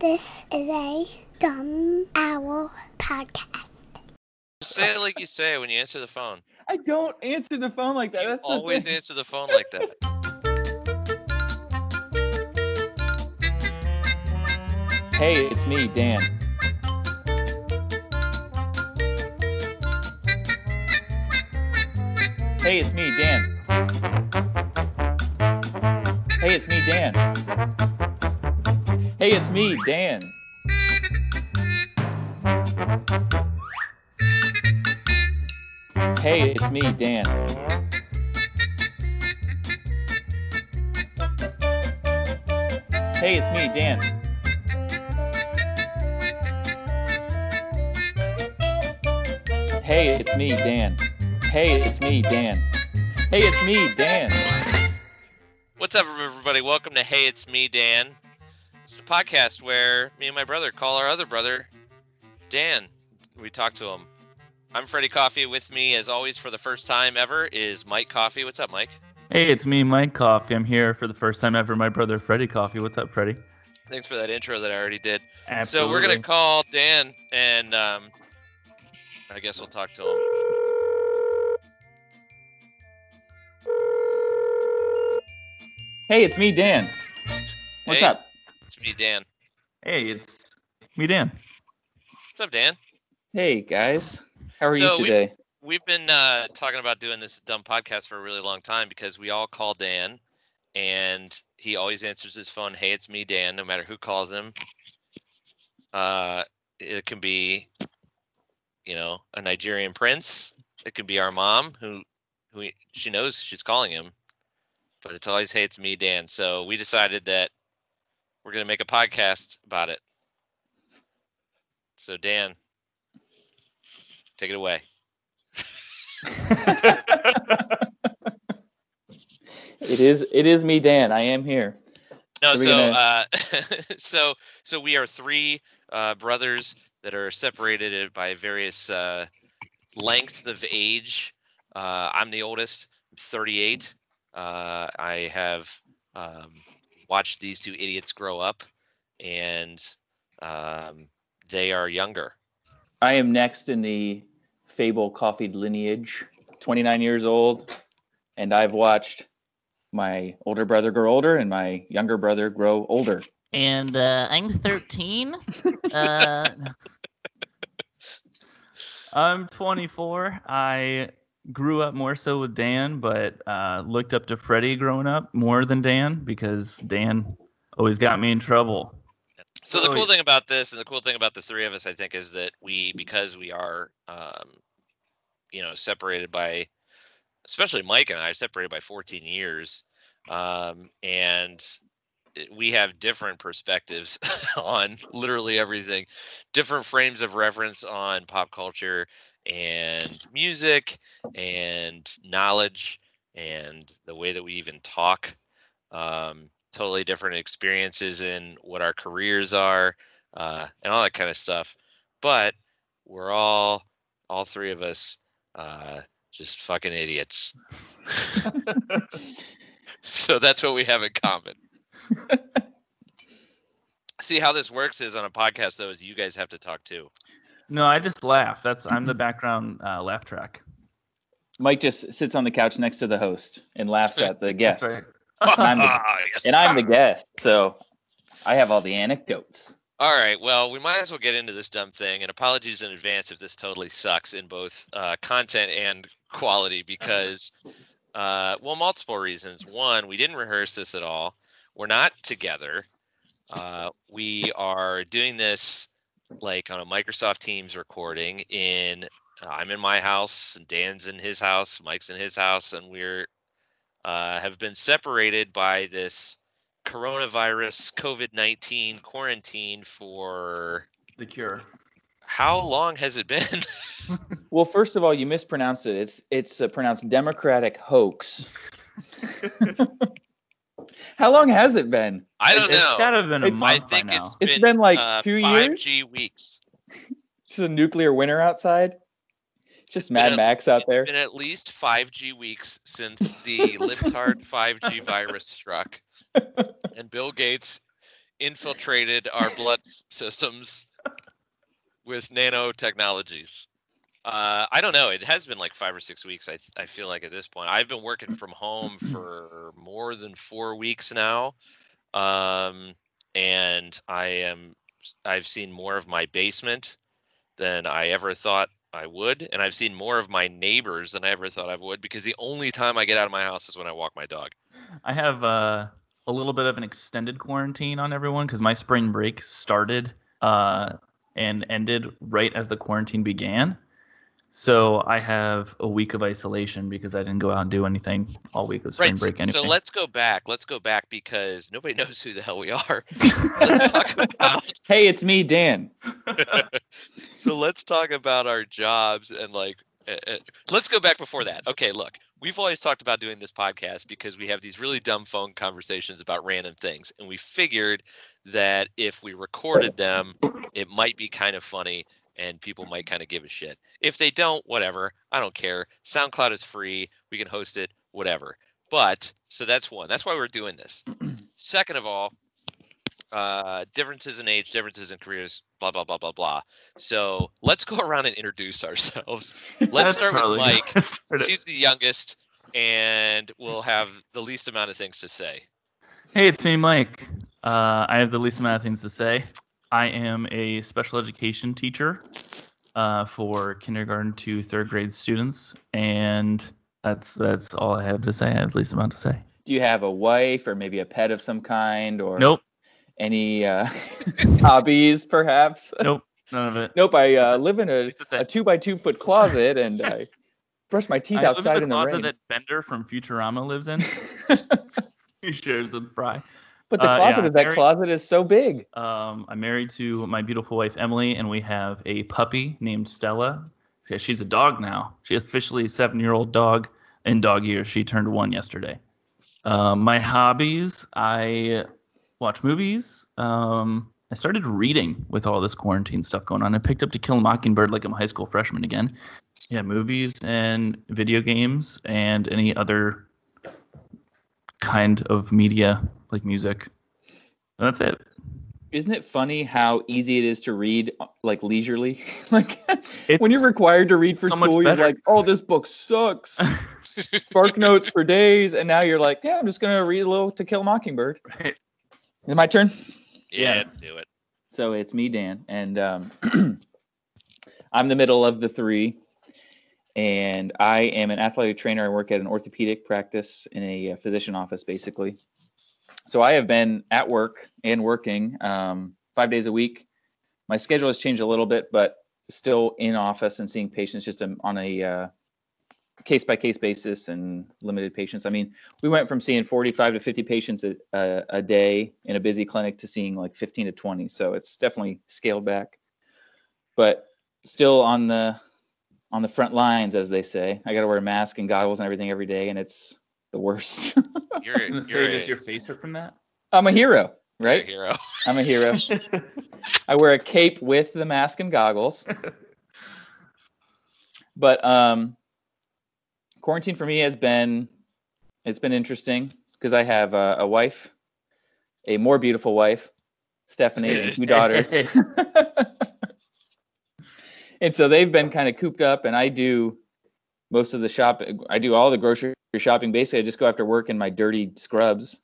This is a Dumb Owl podcast. Say it like you say when you answer the phone. I don't answer the phone like that. That's always the answer the phone like that. Hey, it's me, Dan. Hey, it's me, Dan. Hey, it's me, Dan. Hey, it's me, Dan. Hey, it's me, Dan. Hey, it's me, Dan. Hey, it's me, Dan. Hey, it's me, Dan. Hey, it's me, Dan. What's up, everybody? Welcome to Hey, It's Me Dan. It's a podcast where me and my brother call our other brother, Dan. We talk to him. I'm Freddie Coffee. With me, as always, for the first time ever, is Mike Coffee. What's up, Mike? Hey, it's me, Mike Coffee. I'm here for the first time ever. My brother, Freddie Coffee. What's up, Freddie? Thanks for that intro that I already did. Absolutely. So we're going to call Dan, and I guess we'll talk to him. Hey, it's me, Dan. What's up? It's me, Dan. Hey, it's me, Dan. What's up, Dan? Hey, guys. How are you today? We've been talking about doing this dumb podcast for a really long time because we all call Dan, and he always answers his phone, hey, it's me, Dan, no matter who calls him. It can be, you know, a Nigerian prince. It could be our mom, who she knows she's calling him. But it's always, hey, it's me, Dan. So we decided that we're going to make a podcast about it. So, Dan, take it away. It is me, Dan. I am here. No, so we are three brothers that are separated by various lengths of age. I'm the oldest, I'm 38. I have watched these two idiots grow up, and they are younger. I am next in the Fable Coffee lineage, 29 years old, and I've watched my older brother grow older and my younger brother grow older. And I'm 13. I'm 24. I grew up more so with Dan, but looked up to Freddie growing up more than Dan because Dan always got me in trouble. So the cool thing about this and the cool thing about the three of us, I think, is that because we are, separated by, especially Mike and I, separated by 14 years, and we have different perspectives on literally everything, different frames of reference on pop culture and music and knowledge and the way that we even talk. Totally different experiences in what our careers are and all that kind of stuff. But we're all three of us, just fucking idiots. So that's what we have in common. See, how this works is on a podcast, though, is you guys have to talk too. No, I just laugh. I'm the background laugh track. Mike just sits on the couch next to the host and laughs at the guest. That's right. And I'm the guest, so I have all the anecdotes. All right, well, we might as well get into this dumb thing, and apologies in advance if this totally sucks in both content and quality because, multiple reasons. One, we didn't rehearse this at all. We're not together. We are doing this like on a Microsoft Teams recording. I'm in my house, and Dan's in his house, Mike's in his house, and we're have been separated by this coronavirus COVID-19 quarantine for the cure. How long has it been? Well, first of all, you mispronounced it. It's pronounced democratic hoax. How long has it been? I don't know. It's got to have been a month. I think by now. It's been like 2 years. 5G weeks. It's a nuclear winter outside. Just Mad Max out there. It's been at least 5G weeks since the libtard 5G virus struck. And Bill Gates infiltrated our blood systems with nanotechnologies. I don't know. It has been like 5 or 6 weeks. I feel like at this point, I've been working from home for more than 4 weeks now. And I've seen more of my basement than I ever thought I would. And I've seen more of my neighbors than I ever thought I would, because the only time I get out of my house is when I walk my dog. I have a little bit of an extended quarantine on everyone, because my spring break started and ended right as the quarantine began. So I have a week of isolation because I didn't go out and do anything all week of spring break anyway. So let's go back. Because nobody knows who the hell we are. Let's talk about... Hey, it's me, Dan. So let's talk about our jobs and like... let's go back before that. Okay, look. We've always talked about doing this podcast because we have these really dumb phone conversations about random things. And we figured that if we recorded them, it might be kind of funny. And people might kind of give a shit. If they don't, whatever. I don't care. SoundCloud is free. We can host it, whatever. But, so that's one. That's why we're doing this. Second of all, differences in age, differences in careers, blah, blah, blah, blah, blah. So let's go around and introduce ourselves. Let's start with Mike. She's the youngest, and we'll have the least amount of things to say. Hey, it's me, Mike. I have the least amount of things to say. I am a special education teacher for kindergarten to third grade students, and that's all I have to say. I have the least amount to say. Do you have a wife or maybe a pet of some kind, or nope? Any hobbies, perhaps? Nope, none of it. Nope, I live in a 2x2 foot closet, and I brush my teeth outside in the rain. I live in the closet that Bender from Futurama lives in. He shares with Fry. But the closet of that closet is so big. I'm married to my beautiful wife, Emily, and we have a puppy named Stella. She's a dog now. She is officially a 7-year-old dog in dog years. She turned 1 yesterday. My hobbies, I watch movies. I started reading with all this quarantine stuff going on. I picked up To Kill a Mockingbird like I'm a high school freshman again. Yeah, movies and video games and any other kind of media like music. And that's it. Isn't it funny how easy it is to read like leisurely? Like when you're required to read for school, you're like, oh, this book sucks. Spark notes for days. And now you're like, yeah, I'm just going to read a little To Kill a Mockingbird. Right. Is it my turn? Yeah, do it. So it's me, Dan. And I'm the middle of the three. And I am an athletic trainer. I work at an orthopedic practice in a physician office, basically. So I have been at work and working 5 days a week. My schedule has changed a little bit, but still in office and seeing patients just on a case-by-case basis and limited patients. I mean, we went from seeing 45 to 50 patients a day in a busy clinic to seeing like 15 to 20. So it's definitely scaled back, but still on the front lines, as they say. I got to wear a mask and goggles and everything every day, and it's the worst. Does your face hurt from that? I'm a hero, right? I'm a hero. I wear a cape with the mask and goggles. But quarantine for me has been, it's been interesting because I have a wife, a more beautiful wife, Stephanie, and 2 daughters. And so they've been kind of cooped up, and I do most of the shopping. I do all the grocery shopping. Basically, I just go after work in my dirty scrubs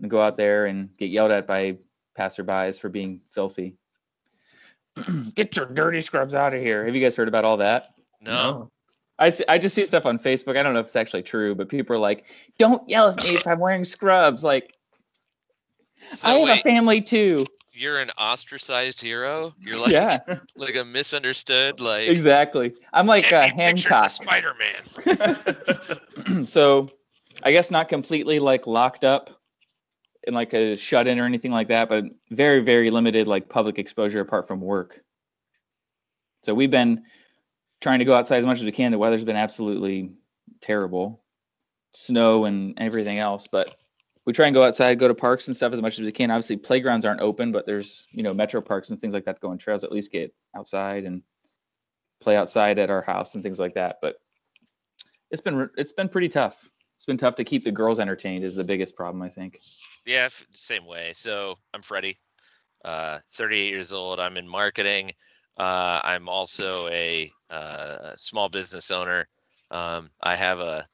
and go out there and get yelled at by passerbys for being filthy. Get your dirty scrubs out of here. Have you guys heard about all that? No. I just see stuff on Facebook. I don't know if it's actually true, but people are like, don't yell at me if I'm wearing scrubs. Like, so I have a family too. You're an ostracized hero. You're like, like a misunderstood, like exactly. I'm like Hancock, Spider-Man. So, I guess not completely like locked up in like a shut-in or anything like that, but very, very limited like public exposure apart from work. So we've been trying to go outside as much as we can. The weather's been absolutely terrible, snow and everything else, but we try and go outside, go to parks and stuff as much as we can. Obviously, playgrounds aren't open, but there's, you know, metro parks and things like that, going trails, at least get outside and play outside at our house and things like that. But it's been pretty tough. it's been tough to keep the girls entertained is the biggest problem, I think. Yeah, same way. So I'm Freddie, 38 years old. I'm in marketing. I'm also a small business owner. I have a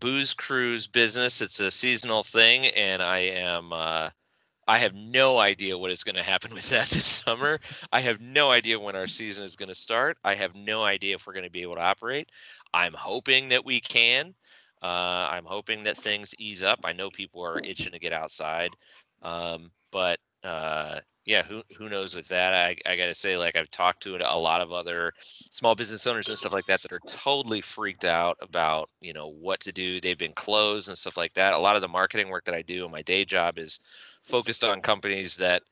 booze cruise business. It's a seasonal thing, and I have no idea what is going to happen with that this summer. I have no idea when our season is going to start. I have no idea if we're going to be able to operate. I'm hoping that we can. I'm hoping that things ease up. I know people are itching to get outside. Yeah, who knows with that? I got to say, like, I've talked to a lot of other small business owners and stuff like that that are totally freaked out about, you know, what to do. They've been closed and stuff like that. A lot of the marketing work that I do in my day job is focused on companies that,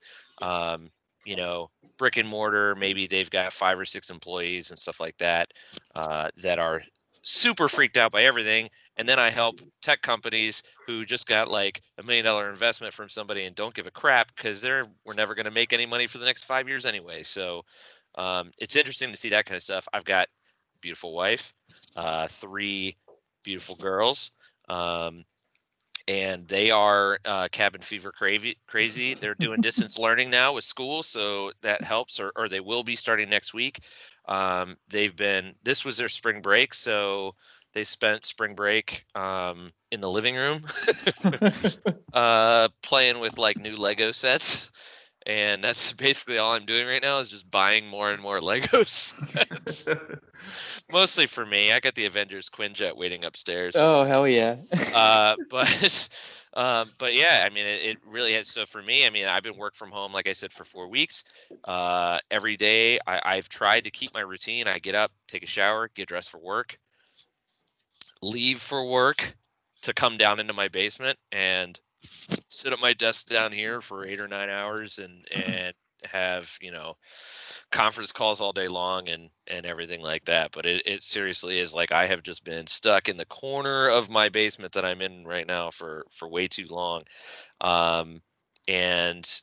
you know, brick and mortar, maybe they've got 5 or 6 employees and stuff like that, that are super freaked out by everything. And then I help tech companies who just got like $1 million investment from somebody and don't give a crap because we're never going to make any money for the next 5 years anyway. So it's interesting to see that kind of stuff. I've got a beautiful wife, 3 beautiful girls, and they are cabin fever crazy. They're doing distance learning now with school, so that helps, or they will be starting next week. This was their spring break, so they spent spring break in the living room playing with like new Lego sets. And that's basically all I'm doing right now is just buying more and more Legos. Mostly for me. I got the Avengers Quinjet waiting upstairs. Oh, hell yeah. But yeah, I mean, it really has. So for me, I mean, I've been work from home, like I said, for 4 weeks. Every day I've tried to keep my routine. I get up, take a shower, get dressed for work, leave for work to come down into my basement and sit at my desk down here for 8 or 9 hours and have, you know, conference calls all day long and everything like that. But it seriously is like I have just been stuck in the corner of my basement that I'm in right now for way too long. It's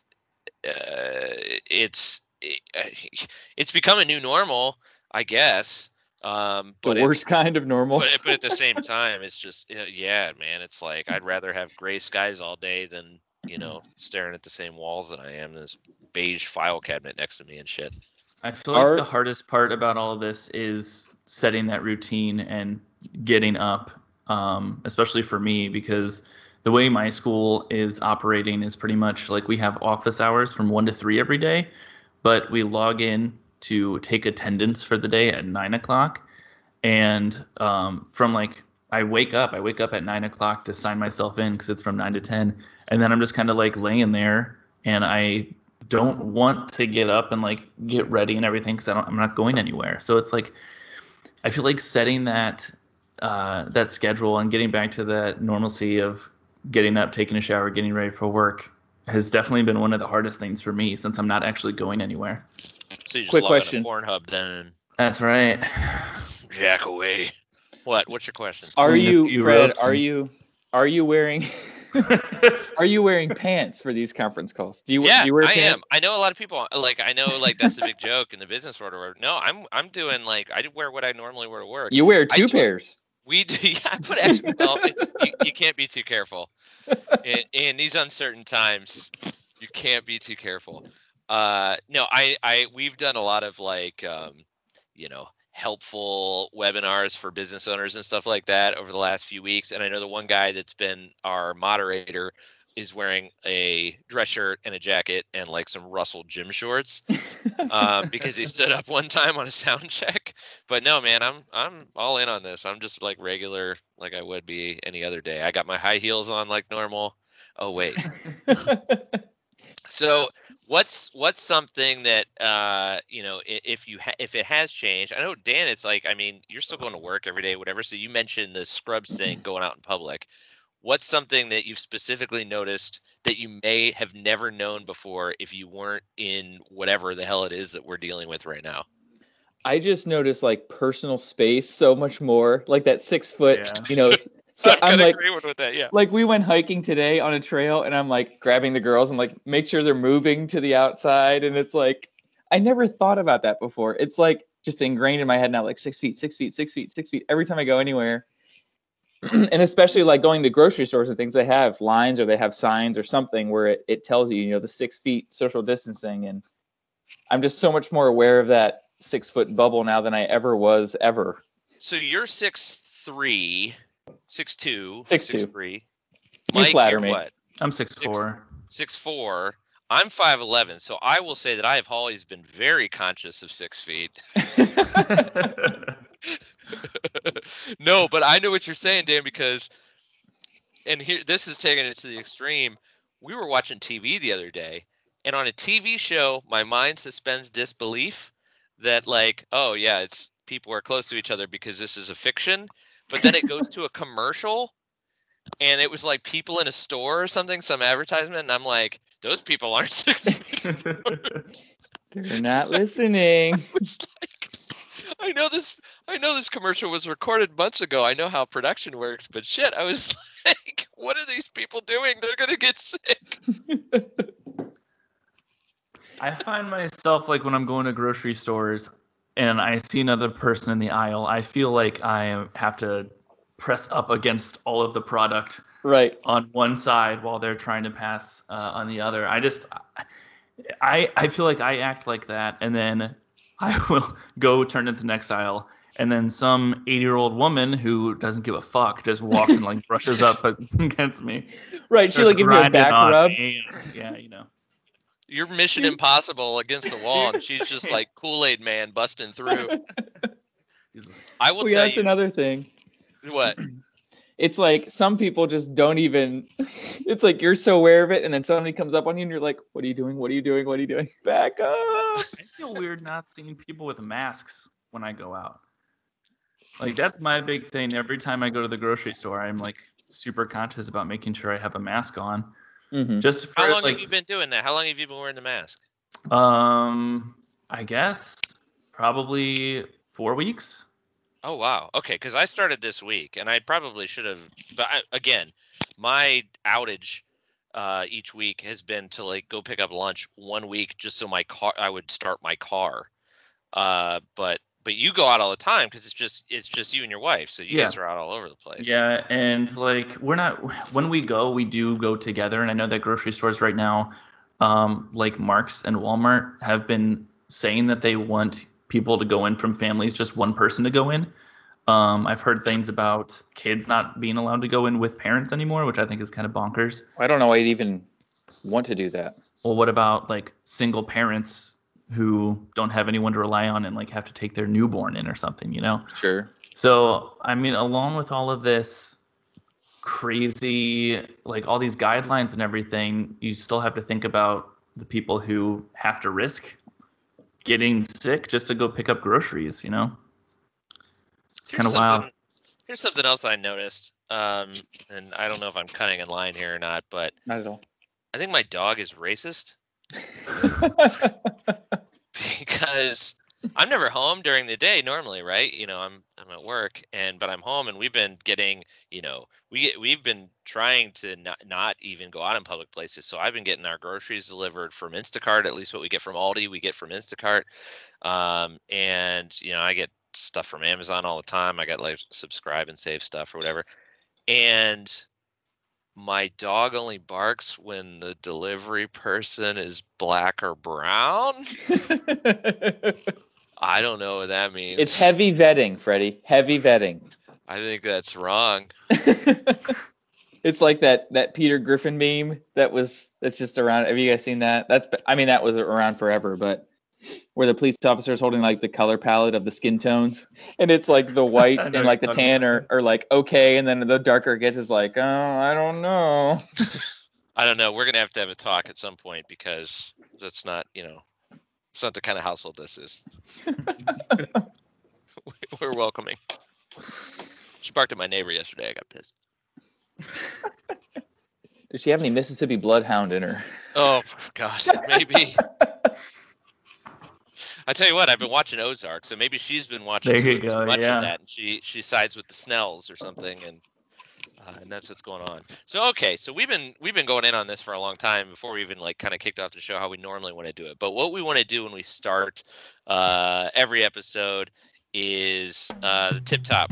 become a new normal, I guess. But the worst kind of normal. But at the same time, it's just, yeah, man, it's like I'd rather have gray skies all day than, you know, staring at the same walls that I am, this beige file cabinet next to me and shit. I feel like the hardest part about all of this is setting that routine and getting up, especially for me, because the way my school is operating is pretty much like we have office hours from 1 to 3 every day, but we log in to take attendance for the day at 9 o'clock. And from like, I wake up at 9 o'clock to sign myself in because it's from 9 to 10. And then I'm just kind of like laying there and I don't want to get up and like get ready and everything because I'm not going anywhere. So it's like, I feel like setting that schedule and getting back to that normalcy of getting up, taking a shower, getting ready for work has definitely been one of the hardest things for me since I'm not actually going anywhere. So you just quick question. Pornhub then. That's right. Jack away. What's your question? Are you, Fred? Are you wearing? Are you wearing pants for these conference calls? Do you wear pants? I am. I know a lot of people I know that's a big joke in the business world. Or no, I'm doing like I wear what I normally wear to work. You wear two pairs. We do, yeah. But actually, well, you can't be too careful in these uncertain times. You can't be too careful. No, we've done a lot of like, you know, helpful webinars for business owners and stuff like that over the last few weeks. And I know the one guy that's been our moderator is wearing a dress shirt and a jacket and like some Russell gym shorts, because he stood up one time on a sound check. But no, man, I'm all in on this. I'm just like regular, like I would be any other day. I got my high heels on like normal. Oh, wait. So what's something that, you know, if it has changed, I know, Dan, it's like, I mean, you're still going to work every day, whatever. So you mentioned the scrubs thing going out in public. What's something that you've specifically noticed that you may have never known before if you weren't in whatever the hell it is that we're dealing with right now? I just noticed like personal space so much more, like that 6 foot, yeah. You know, so I'm like, with that, yeah. Like we went hiking today on a trail and I'm like grabbing the girls and like make sure they're moving to the outside. And it's like, I never thought about that before. It's like just ingrained in my head now, like 6 feet, 6 feet, 6 feet, 6 feet. Every time I go anywhere, And especially like going to grocery stores and things, they have lines or they have signs or something where it tells you, you know, the 6 feet social distancing. And I'm just so much more aware of that 6 foot bubble now than I ever was ever. So you're 6'3", 6'2", 6'3". You flatter me. What? I'm 6'4". 6'4". I'm 5'11", so I will say that I have always been very conscious of 6 feet. No, but I know what you're saying, Dan, because, and here, this is taking it to the extreme. We were watching TV the other day, and on a TV show, my mind suspends disbelief that, like, oh yeah, it's people are close to each other because this is a fiction. But then it goes to a commercial, and it was like people in a store or something, some advertisement, and I'm like, those people aren't 6 feet. They're not listening. I know this commercial was recorded months ago. I know how production works, but shit, I was like, what are these people doing? They're going to get sick. I find myself, like, when I'm going to grocery stores and I see another person in the aisle, I feel like I have to press up against all of the product right on one side while they're trying to pass on the other. I feel like I act like that, and then I will go turn into the next aisle, and then some 80-year-old woman who doesn't give a fuck just walks and like brushes up against me. Right, she'll like give me a back rub. Yeah, you know. You're Mission Impossible against the wall, and she's just like Kool-Aid Man busting through. I will tell you. That's another thing. What? It's like some people just don't even, it's like you're so aware of it, and then somebody comes up on you and you're like, what are you doing? What are you doing? What are you doing? Back up. I feel weird not seeing people with masks when I go out. Like, that's my big thing. Every time I go to the grocery store, I'm like super conscious about making sure I have a mask on. Mm-hmm. Just for, how long have you been doing that? How long have you been wearing the mask? I guess probably 4 weeks. Oh, wow. Okay, because I started this week, and I probably should have. But again, my outage each week has been to like go pick up lunch 1 week just so I would start my car. But you go out all the time because it's just you and your wife, so you guys are out all over the place. Yeah, and like we're not when we go, we do go together. And I know that grocery stores right now, like Mark's and Walmart, have been saying that they want people to go in from families, just one person to go in. I've heard things about kids not being allowed to go in with parents anymore, which I think is kind of bonkers. I don't know why you'd even want to do that. Well, what about like single parents who don't have anyone to rely on and like have to take their newborn in or something, you know? Sure. So, I mean, along with all of this crazy, like all these guidelines and everything, you still have to think about the people who have to risk getting sick just to go pick up groceries, you know? It's kind of wild. Here's something else I noticed, and I don't know if I'm cutting in line here or not, but not at all. I think my dog is racist because I'm never home during the day normally, right? You know, I'm at work, but I'm home, and we've been getting, you know, we've been trying to not even go out in public places. So I've been getting our groceries delivered from Instacart. At least what we get from Aldi, we get from Instacart. And you know, I get stuff from Amazon all the time. I got like subscribe and save stuff or whatever. And my dog only barks when the delivery person is black or brown. I don't know what that means. It's heavy vetting, Freddie. Heavy vetting. I think that's wrong. It's like that Peter Griffin meme that's just around. Have you guys seen that? That was around forever, but where the police officer is holding like the color palette of the skin tones, and it's like the white and like the tan are like okay, and then the darker it gets is like, oh, I don't know. I don't know. We're gonna have to have a talk at some point because that's not, you know. It's not the kind of household this is. We're welcoming. She barked at my neighbor yesterday. I got pissed. Does she have any Mississippi Bloodhound in her? Oh, God, maybe. I tell you what, I've been watching Ozark, so maybe she's been watching too much of that, and she sides with the Snells or something, and that's what's going on. So okay, so we've been going in on this for a long time before we even like kind of kicked off the show how we normally want to do it. But what we want to do when we start every episode is the tip top.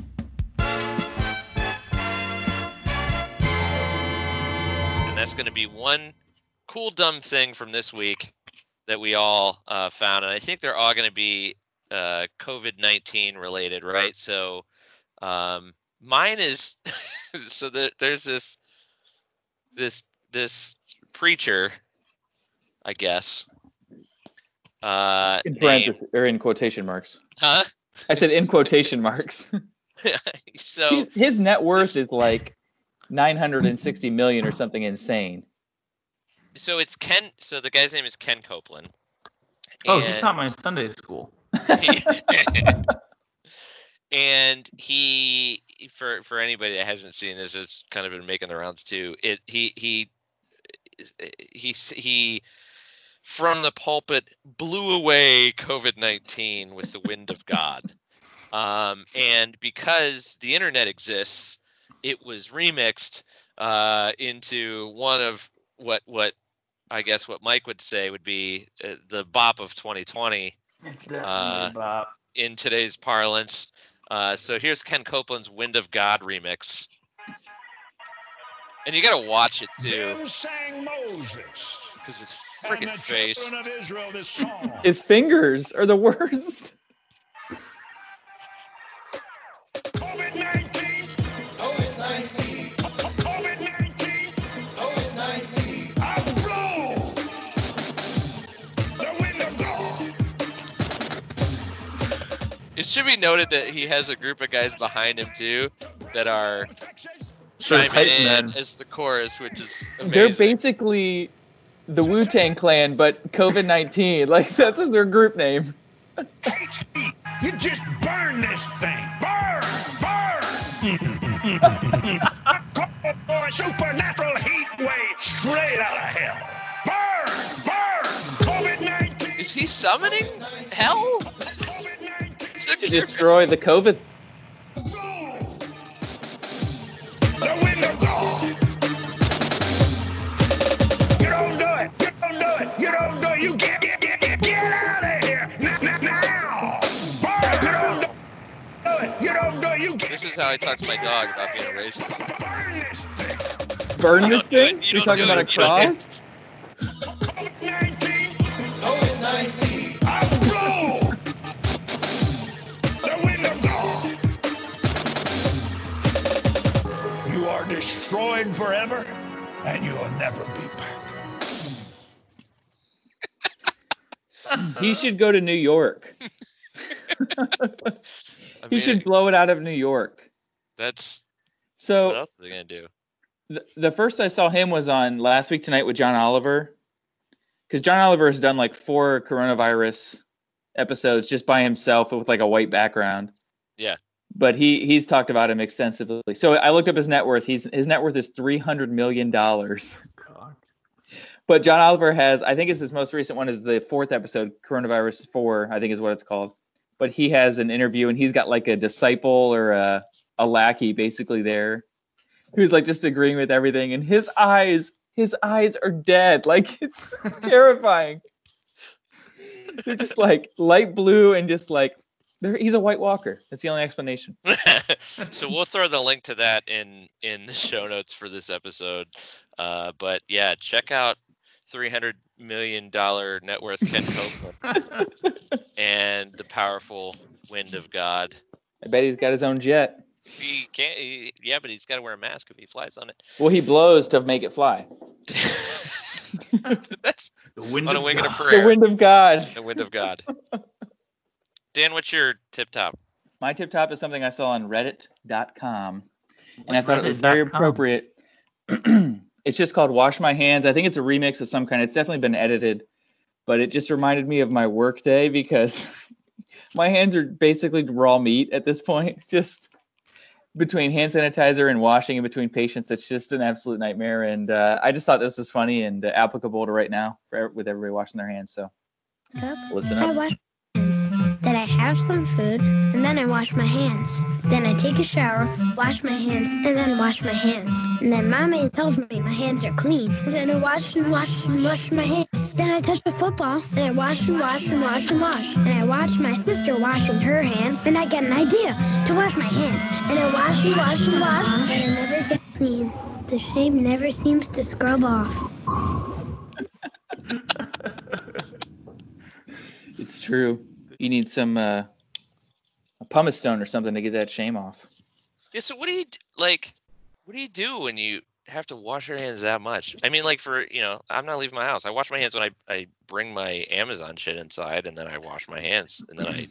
that's going to be one cool, dumb thing from this week that we all found. And I think they're all going to be COVID-19 related, right? So mine is, so there's this preacher, I guess. In quotation marks. Huh? I said in quotation marks. So his net worth is like $960 million or something insane. So it's Ken. So the guy's name is Ken Copeland. Oh, he taught my Sunday school. And he, for anybody that hasn't seen this, has kind of been making the rounds too. He from the pulpit blew away COVID-19 with the wind of God. And because the internet exists, it was remixed into one of what I guess what Mike would say would be the bop of 2020. It's definitely a bop in today's parlance. So here's Ken Copeland's Wind of God remix. And you got to watch it too. Then sang Moses. Because his freaking face. Of Israel, this song. His fingers are the worst. It should be noted that he has a group of guys behind him too that are chiming in as the chorus, which is amazing. They're basically the Wu-Tang Clan, but COVID-19. Like, that's their group name. You just burn this thing. Burn! Burn! I call for a supernatural heat wave straight out of hell. Burn! Burn! COVID-19! Is he summoning COVID-19. Hell? To destroy the COVID. The wind of God. You don't do it. You don't do it. You don't do it. You get out of here. Now. You don't do it. You don't do it. You get. This is how I talk to my dog about being a racist. Burn this thing? You're talking about a cross? COVID-19. COVID-19. I'm broke. Destroyed forever, and you'll never be back. He should go to New York. He should blow it out of New York. That's so. What else are they gonna do? The first I saw him was on Last Week Tonight with John Oliver, because John Oliver has done like 4 coronavirus episodes just by himself with like a white background. Yeah. But he's talked about him extensively. So I looked up his net worth. His net worth is $300 million. God. But John Oliver has, I think it's his most recent one is the 4th episode, Coronavirus 4, I think is what it's called. But he has an interview, and he's got like a disciple or a lackey basically there who's like just agreeing with everything. And his eyes are dead. Like, it's terrifying. They're just like light blue and just like, he's a White Walker. That's the only explanation. So we'll throw the link to that in the show notes for this episode. But yeah, check out $300 million net worth Ken Copeland and the powerful wind of God. I bet he's got his own jet. He can't. Yeah, but he's got to wear a mask if he flies on it. Well, he blows to make it fly. That's the wind on a wing and a prayer. The wind of God. The wind of God. Dan, what's your tip top? My tip top is something I saw on reddit.com, and I thought it was very appropriate. It's just called Wash My Hands. I think it's a remix of some kind. It's definitely been edited, but it just reminded me of my work day because my hands are basically raw meat at this point. Just between hand sanitizer and washing and between patients, it's just an absolute nightmare. And I just thought this was funny and applicable to right now with everybody washing their hands. So listen up. Then I have some food, and then I wash my hands. Then I take a shower, wash my hands, and then wash my hands. And then Mommy tells me my hands are clean. And then I wash and wash and wash my hands. Then I touch the football, and I wash and wash and wash and wash. And I watch my sister washing her hands, and I get an idea to wash my hands. And I wash and wash and wash, and I never get clean. The shame never seems to scrub off. It's true. You need some a pumice stone or something to get that shame off. Yeah. So what do you like? What do you do when you have to wash your hands that much? I mean, like for, you know, I'm not leaving my house. I wash my hands when I bring my Amazon shit inside, and then I wash my hands, and then I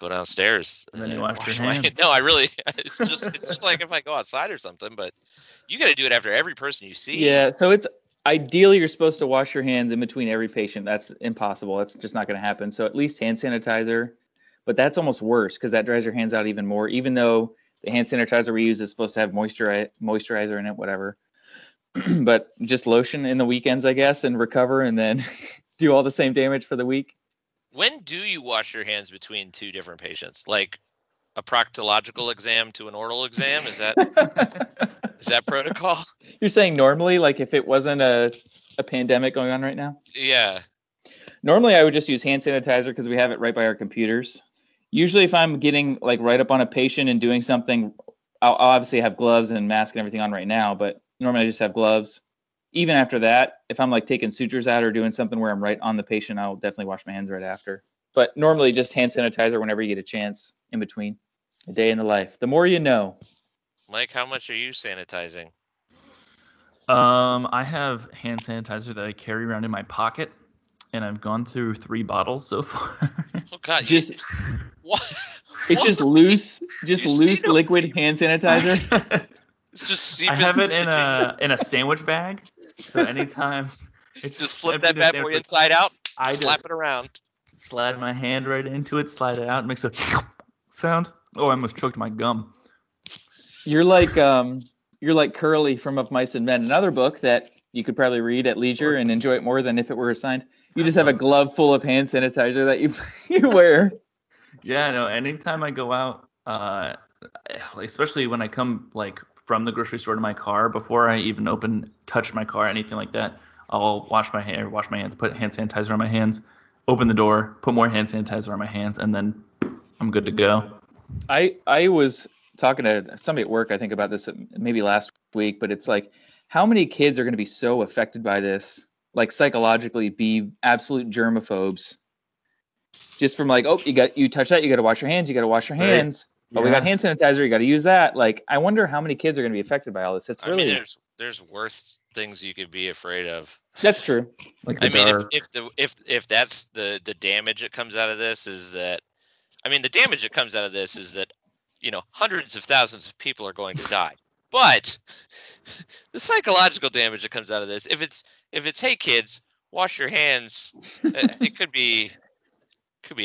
go downstairs and then you wash your hands. No, I really, it's just like if I go outside or something, but you got to do it after every person you see. Yeah. So it's ideally you're supposed to wash your hands in between every patient. That's impossible. That's just not going to happen. So at least hand sanitizer, but that's almost worse because that dries your hands out even more, even though the hand sanitizer we use is supposed to have moisturizer in it, whatever. But just lotion in the weekends, I guess, and recover and then do all the same damage for the week. When do you wash your hands between two different patients? Like a proctological exam to an oral exam? Is that is that protocol? You're saying normally, like if it wasn't a pandemic going on right now? Yeah. Normally, I would just use hand sanitizer because we have it right by our computers. Usually if I'm getting like right up on a patient and doing something, I'll obviously have gloves and mask and everything on right now, but normally I just have gloves. Even after that, if I'm like taking sutures out or doing something where I'm right on the patient, I'll definitely wash my hands right after. But normally just hand sanitizer whenever you get a chance in between. A day in the life. The more you know. Mike, how much are you sanitizing? I have hand sanitizer that I carry around in my pocket, and I've gone through 3 bottles so far. Oh God! Just what? It's just loose, liquid hand sanitizer. It's just seeping. I have it in a sandwich bag, so anytime it just flip that bad boy inside out. I slap it around, slide my hand right into it, slide it out, it makes a sound. Oh, I almost choked my gum. You're like Curly from Of Mice and Men, another book that you could probably read at leisure and enjoy it more than if it were assigned. You just have a glove full of hand sanitizer that you wear. Yeah, no. Anytime I go out, especially when I come like from the grocery store to my car, before I even touch my car, anything like that, I'll wash my hands, put hand sanitizer on my hands, open the door, put more hand sanitizer on my hands, and then I'm good to go. I was talking to somebody at work, I think, about this maybe last week, but it's like, how many kids are going to be so affected by this? Like psychologically be absolute germaphobes just from like, oh, you touch that. You got to wash your hands. You got to wash your hands. Right. Yeah. Oh, we got hand sanitizer. You got to use that. Like, I wonder how many kids are going to be affected by all this. It's really, I mean, there's worse things you could be afraid of. That's true. Like if that's the damage that comes out of this is that, the damage that comes out of this is that, you know, hundreds of thousands of people are going to die, but the psychological damage that comes out of this, if it's hey kids, wash your hands, it could be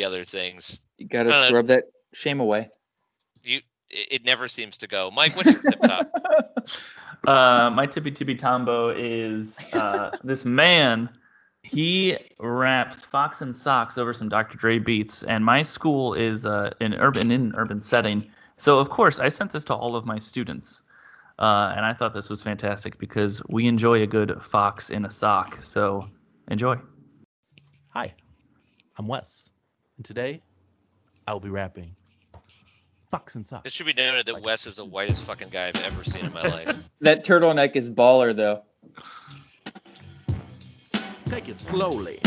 other things. You gotta scrub that shame away. It never seems to go. Mike, what's your tip top? My tippy tombo is this man. He wraps Fox and Socks over some Dr. Dre beats, and my school is in an urban setting, so of course I sent this to all of my students. And I thought this was fantastic because we enjoy a good fox in a sock. So enjoy. Hi, I'm Wes. And today I'll be rapping Fox and Socks. It should be noted that like Wes is the whitest fucking guy I've ever seen in my life. That turtleneck is baller, though. Take it slowly.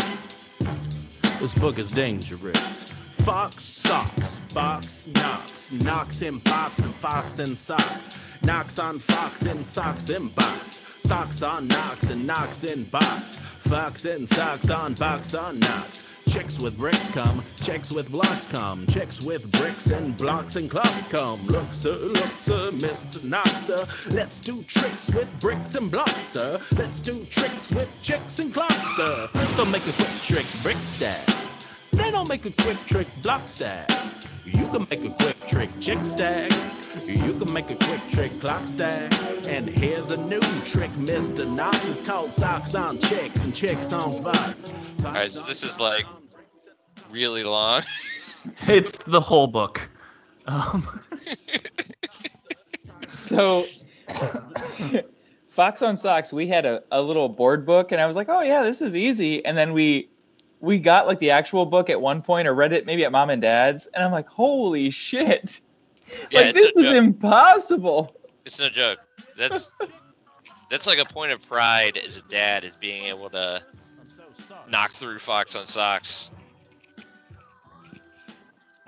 This book is dangerous. Fox socks, box knocks, knocks in box and fox and socks. Knocks on fox and socks in box. Socks on knocks and knocks in box. Fox and socks on box on knocks. Chicks with bricks come, chicks with blocks come. Chicks with bricks and blocks and clocks come. Look sir, look sir, Mr. Knox sir. Let's do tricks with bricks and blocks sir. Let's do tricks with chicks and clocks sir. First I'll make a quick trick, brick stab. Then I'll make a quick trick, block stack. You can make a quick trick, chick stack. You can make a quick trick, clock stack. And here's a new trick, Mr. Knox. It's called socks on chicks and chicks on fox. All right, so this is like really long. It's the whole book. So Fox on Socks, we had a little board book, and I was like, oh yeah, this is easy. And then we got like the actual book at one point, or read it maybe at mom and dad's, and I'm like, holy shit. Yeah, like this is impossible. It's no joke. That's like a point of pride as a dad, is being able to knock through Fox on Socks.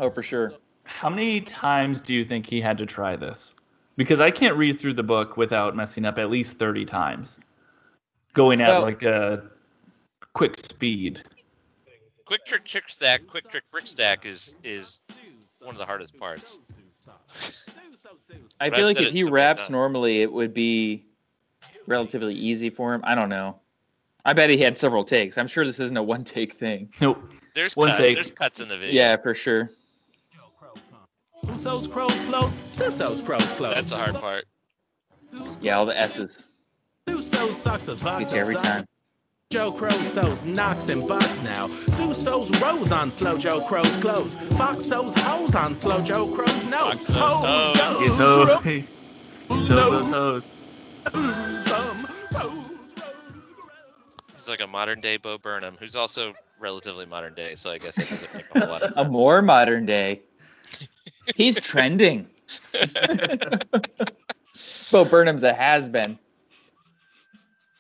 Oh, for sure. How many times do you think he had to try this? Because I can't read through the book without messing up at least 30 times. Going at like a quick speed. Quick trick chick stack, quick trick brick stack is one of the hardest parts. I feel like if he raps normally, it would be relatively easy for him. I don't know. I bet he had several takes. I'm sure this isn't a one take thing. Nope. There's cuts in the video. Yeah, for sure. So's crows close, So's crows close. That's the hard part. Yeah, all the S's. So's socks and box every time. Joe Crow So's knocks and box now. So's rose on slow Joe Crow's close. Fox So's hoes on slow Joe Crow's nose. Hoes, hoes. He's like a modern day Bo Burnham, who's also relatively modern day, so I guess it doesn't make a lot of sense. A more modern day. He's trending. Bo Burnham's a has-been.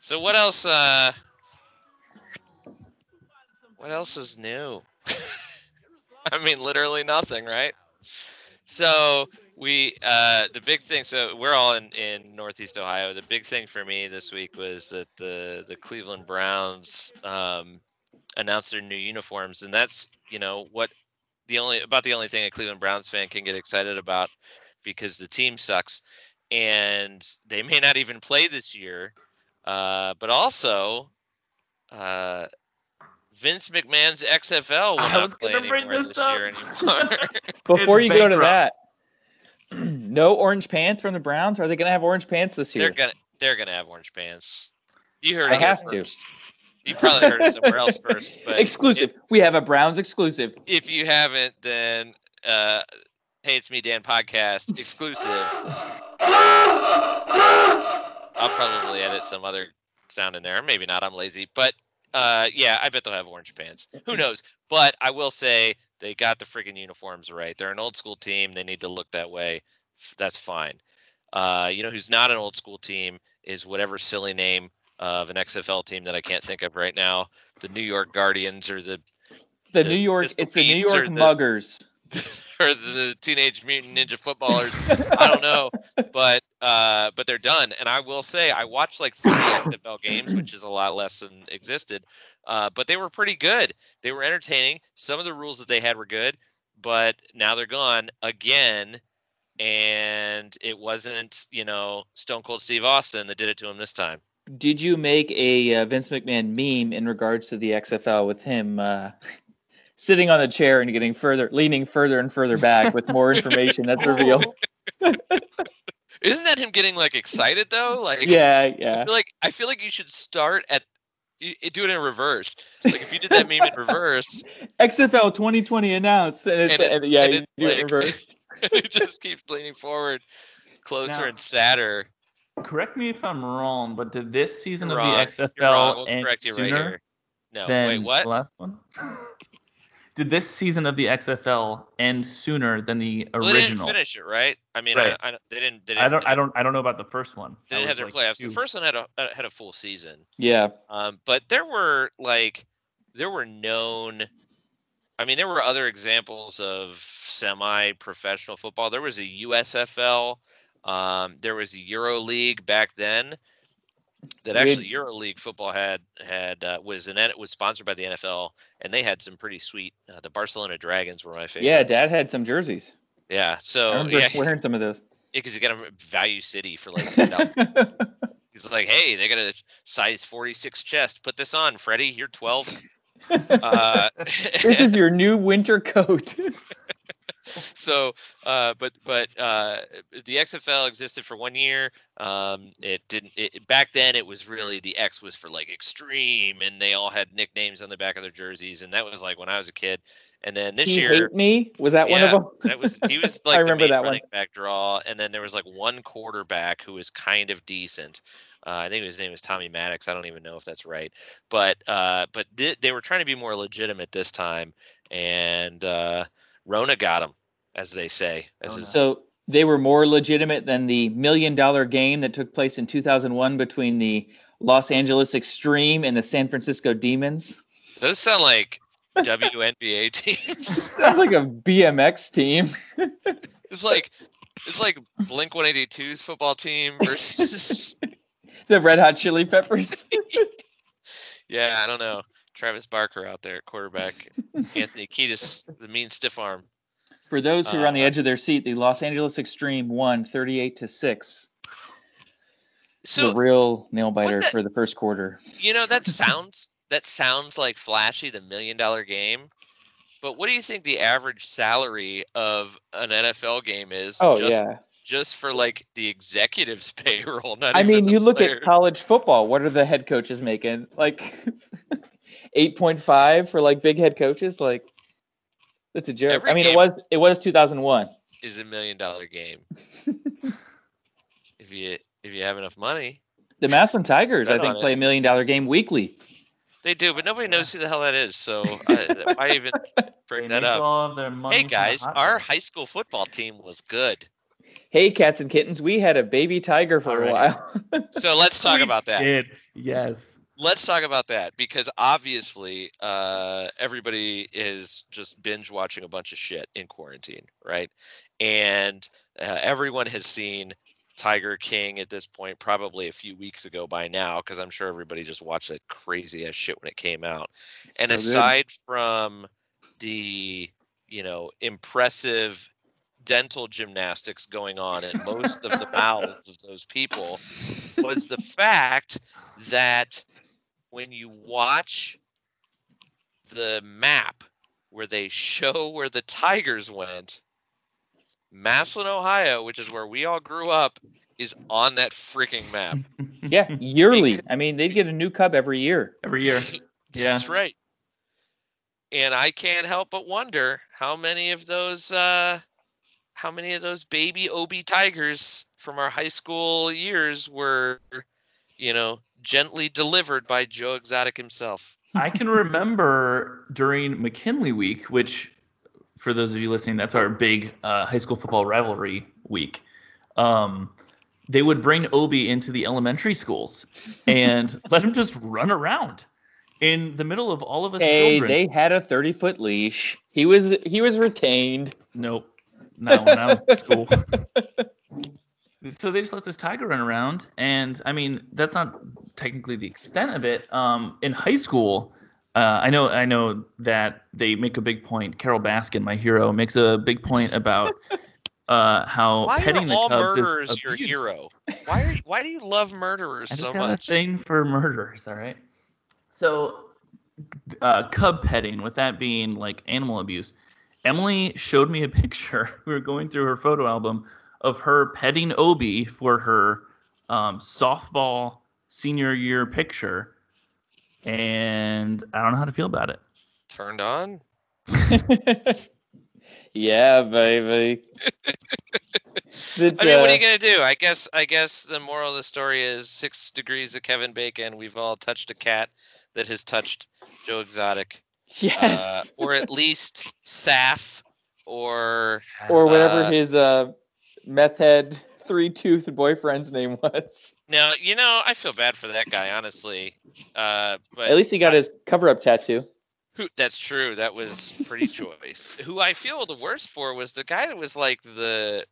So what else? What else is new? I mean, literally nothing, right? So we the big thing. So we're all in Northeast Ohio. The big thing for me this week was that the Cleveland Browns announced their new uniforms, and that's the only thing a Cleveland Browns fan can get excited about, because the team sucks and they may not even play this year. But also, Vince McMahon's XFL will not play anymore this year anymore. Before you go to that, no orange pants from the Browns. Are they going to have orange pants this year? They're going to have orange pants. You heard it. I have to. You probably heard it somewhere else first. But exclusive. We have a Browns exclusive. If you haven't, then Hey, It's Me Dan podcast exclusive. I'll probably edit some other sound in there. Maybe not. I'm lazy. But, yeah, I bet they'll have orange pants. Who knows? But I will say they got the freaking uniforms right. They're an old school team. They need to look that way. That's fine. You know who's not an old school team is whatever silly name of an XFL team that I can't think of right now. The New York Guardians, or the New York, it's the New York Muggers, or the Teenage Mutant Ninja Footballers. I don't know, but they're done. And I will say, I watched like 3 XFL games, which is a lot less than existed. But they were pretty good. They were entertaining. Some of the rules that they had were good, but now they're gone again. And it wasn't, Stone Cold Steve Austin that did it to him this time. Did you make a Vince McMahon meme in regards to the XFL with him sitting on the chair and leaning further and further back with more information that's revealed? Isn't that him getting like excited though? Like, yeah. I feel like you should start at do it in reverse. Like if you did that meme in reverse, XFL 2020 announced, and you do it in reverse. It just keeps leaning forward, closer and sadder. Correct me if I'm wrong, but did this season of the XFL end sooner than the last one? Did this season of the XFL end sooner than the original? Well, they didn't finish it, right? I mean, right. They didn't. I don't know about the first one. They didn't have their playoffs. The first one had a full season. Yeah. But there were known. I mean, there were other examples of semi-professional football. There was a USFL. There was a EuroLeague back then. That actually EuroLeague football was sponsored by the NFL, and they had some pretty sweet. The Barcelona Dragons were my favorite. Yeah, Dad had some jerseys. Yeah, so I remember wearing some of those. Because you got them at Value City for like $10. He's like, hey, they got a size 46 chest. Put this on, Freddie. You're 12. This is your new winter coat. So, but the XFL existed for 1 year. It didn't. Back then, it was really the X was for like extreme, and they all had nicknames on the back of their jerseys, and that was like when I was a kid. And then this year, Hate Me was that one of them? That was he was like I remember that running back draw, and then there was like one quarterback who was kind of decent. I think his name was Tommy Maddox. I don't even know if that's right, but they were trying to be more legitimate this time, and Rona got him. As they say. So they were more legitimate than the $1 million game that took place in 2001 between the Los Angeles Extreme and the San Francisco Demons. Those sound like WNBA teams. Sounds like a BMX team. It's like Blink-182's football team versus the Red Hot Chili Peppers. Yeah, I don't know. Travis Barker out there, quarterback. Anthony Kiedis, the mean stiff arm. For those who are on the edge of their seat, the Los Angeles Extreme won 38-6. So the real nail biter for the first quarter. You know, that sounds like flashy, the $1 million game. But what do you think the average salary of an NFL game is? Oh, just for like the executives' payroll. At college football. What are the head coaches making? Like 8.5 for like big head coaches. Like that's a joke. It was 2001. Is $1 million game. If you have enough money. The Maslin Tigers, I think, play $1 million game weekly. They do, but nobody knows who the hell that is, so why even bring that up? Hey, guys, our high school football team was good. Hey, cats and kittens, we had a baby tiger for a while. So let's talk about that. Yes. Let's talk about that, because obviously everybody is just binge-watching a bunch of shit in quarantine, right? And everyone has seen Tiger King at this point, probably a few weeks ago by now, because I'm sure everybody just watched that crazy ass shit when it came out. And so aside from the, you know, impressive dental gymnastics going on in most of the mouths of those people, was the fact that when you watch the map where they show where the Tigers went, Maslin, Ohio, which is where we all grew up, is on that freaking map. Yeah, yearly. I mean, they'd get a new cub every year. Yeah. That's right. And I can't help but wonder how many of those baby Obi Tigers from our high school years were, you know, gently delivered by Joe Exotic himself. I can remember during McKinley Week, which, for those of you listening, that's our big high school football rivalry week. They would bring Obi into the elementary schools and let him just run around in the middle of all of us children. They had a 30-foot leash. He was retained. Nope, not when I was in school. So they just let this tiger run around, and I mean that's not technically the extent of it. In high school. I know that they make a big point. Carol Baskin, my hero, makes a big point about how petting the cubs is abuse. Your hero? Why do you love murderers so much? I just got a thing for murderers, all right? So cub petting, with that being like animal abuse, Emily showed me a picture. We were going through her photo album of her petting Obi for her softball senior year picture. And I don't know how to feel about it. Turned on? Yeah, baby. What are you gonna do? I guess the moral of the story is 6 degrees of Kevin Bacon. We've all touched a cat that has touched Joe Exotic. Yes. Or at least Saf or whatever his meth head three-toothed boyfriend's name was. No, you know, I feel bad for that guy, honestly. But at least he got his cover-up tattoo. That's true. That was pretty choice. Who I feel the worst for was the guy that was like the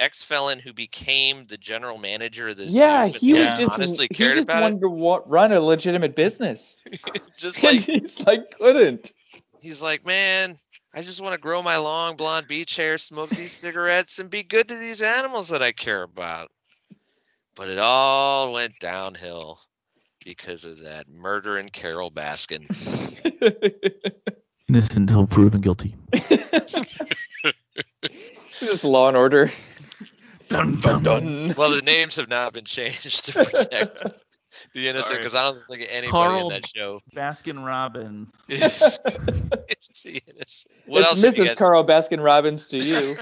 ex-felon who became the general manager of the zoo. But he was just honestly cared about it. He just wanted to run a legitimate business. Just like, and he's like, couldn't. He's like, man, I just want to grow my long blonde beach hair, smoke these cigarettes, and be good to these animals that I care about. But it all went downhill because of that murder in Carol Baskin. Innocent until proven guilty. Just Law and Order. Dun, dun, dun. Well, the names have not been changed to protect the innocent, because I don't think anybody Carl in that show. Baskin Robbins. It's the innocent. It's Mrs. Carl Baskin Robbins to you.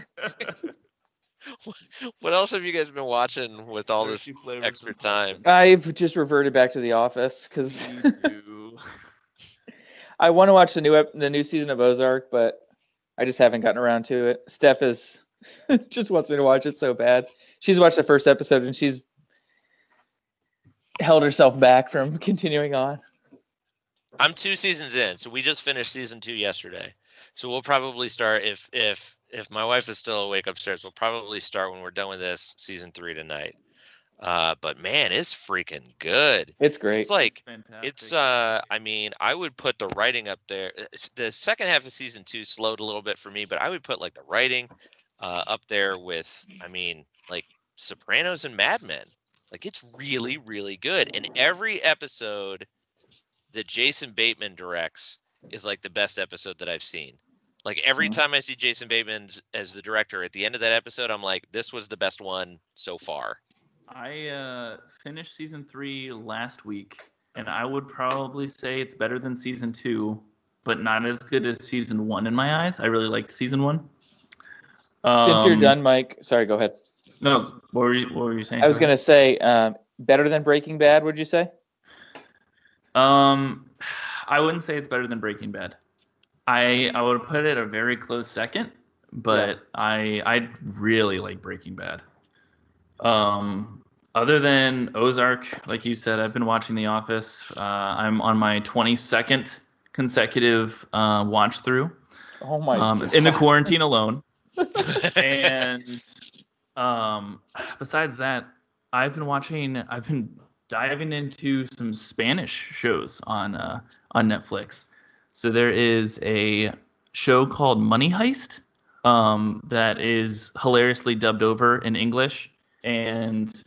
What else have you guys been watching with all this extra time? I've just reverted back to The Office because I want to watch the new season of Ozark, but I just haven't gotten around to it. Steph is Just wants me to watch it so bad. She's watched the first episode and she's held herself back from continuing on. I'm 2 seasons in, so we just finished season 2 yesterday. So we'll probably start, if my wife is still awake upstairs, we'll probably start when we're done with this season 3 tonight. But man, it's freaking good. It's great. It's like, it's I mean, I would put the writing up there. The second half of season 2 slowed a little bit for me, but I would put like the writing up there with, I mean, like Sopranos and Mad Men. Like, it's really, really good. And every episode that Jason Bateman directs is like the best episode that I've seen. Like every time I see Jason Bateman as the director at the end of that episode, I'm like, this was the best one so far. I finished season 3 last week, and I would probably say it's better than season 2, but not as good as season 1 in my eyes. I really liked season 1. Since you're done, Mike, sorry, go ahead. No, what were you saying? I was going to say better than Breaking Bad, would you say? I wouldn't say it's better than Breaking Bad. I would put it a very close second, but yeah. I really like Breaking Bad. Other than Ozark, like you said, I've been watching The Office. I'm on my 22nd consecutive watch through. Oh my God. In the quarantine alone. And besides that, I've been diving into some Spanish shows on Netflix. So there is a show called Money Heist that is hilariously dubbed over in English, and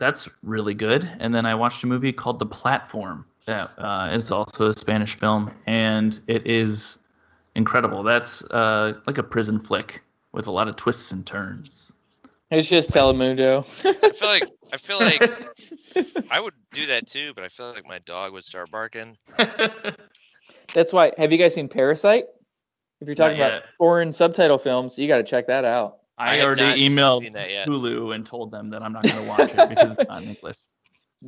that's really good. And then I watched a movie called The Platform that is also a Spanish film, and it is incredible. That's like a prison flick with a lot of twists and turns. It's just Telemundo. I feel like I would do that too, but I feel like my dog would start barking. That's why. Have you guys seen Parasite? If you're talking about foreign subtitle films, you got to check that out. I already emailed Hulu and told them that I'm not going to watch it because it's not in English.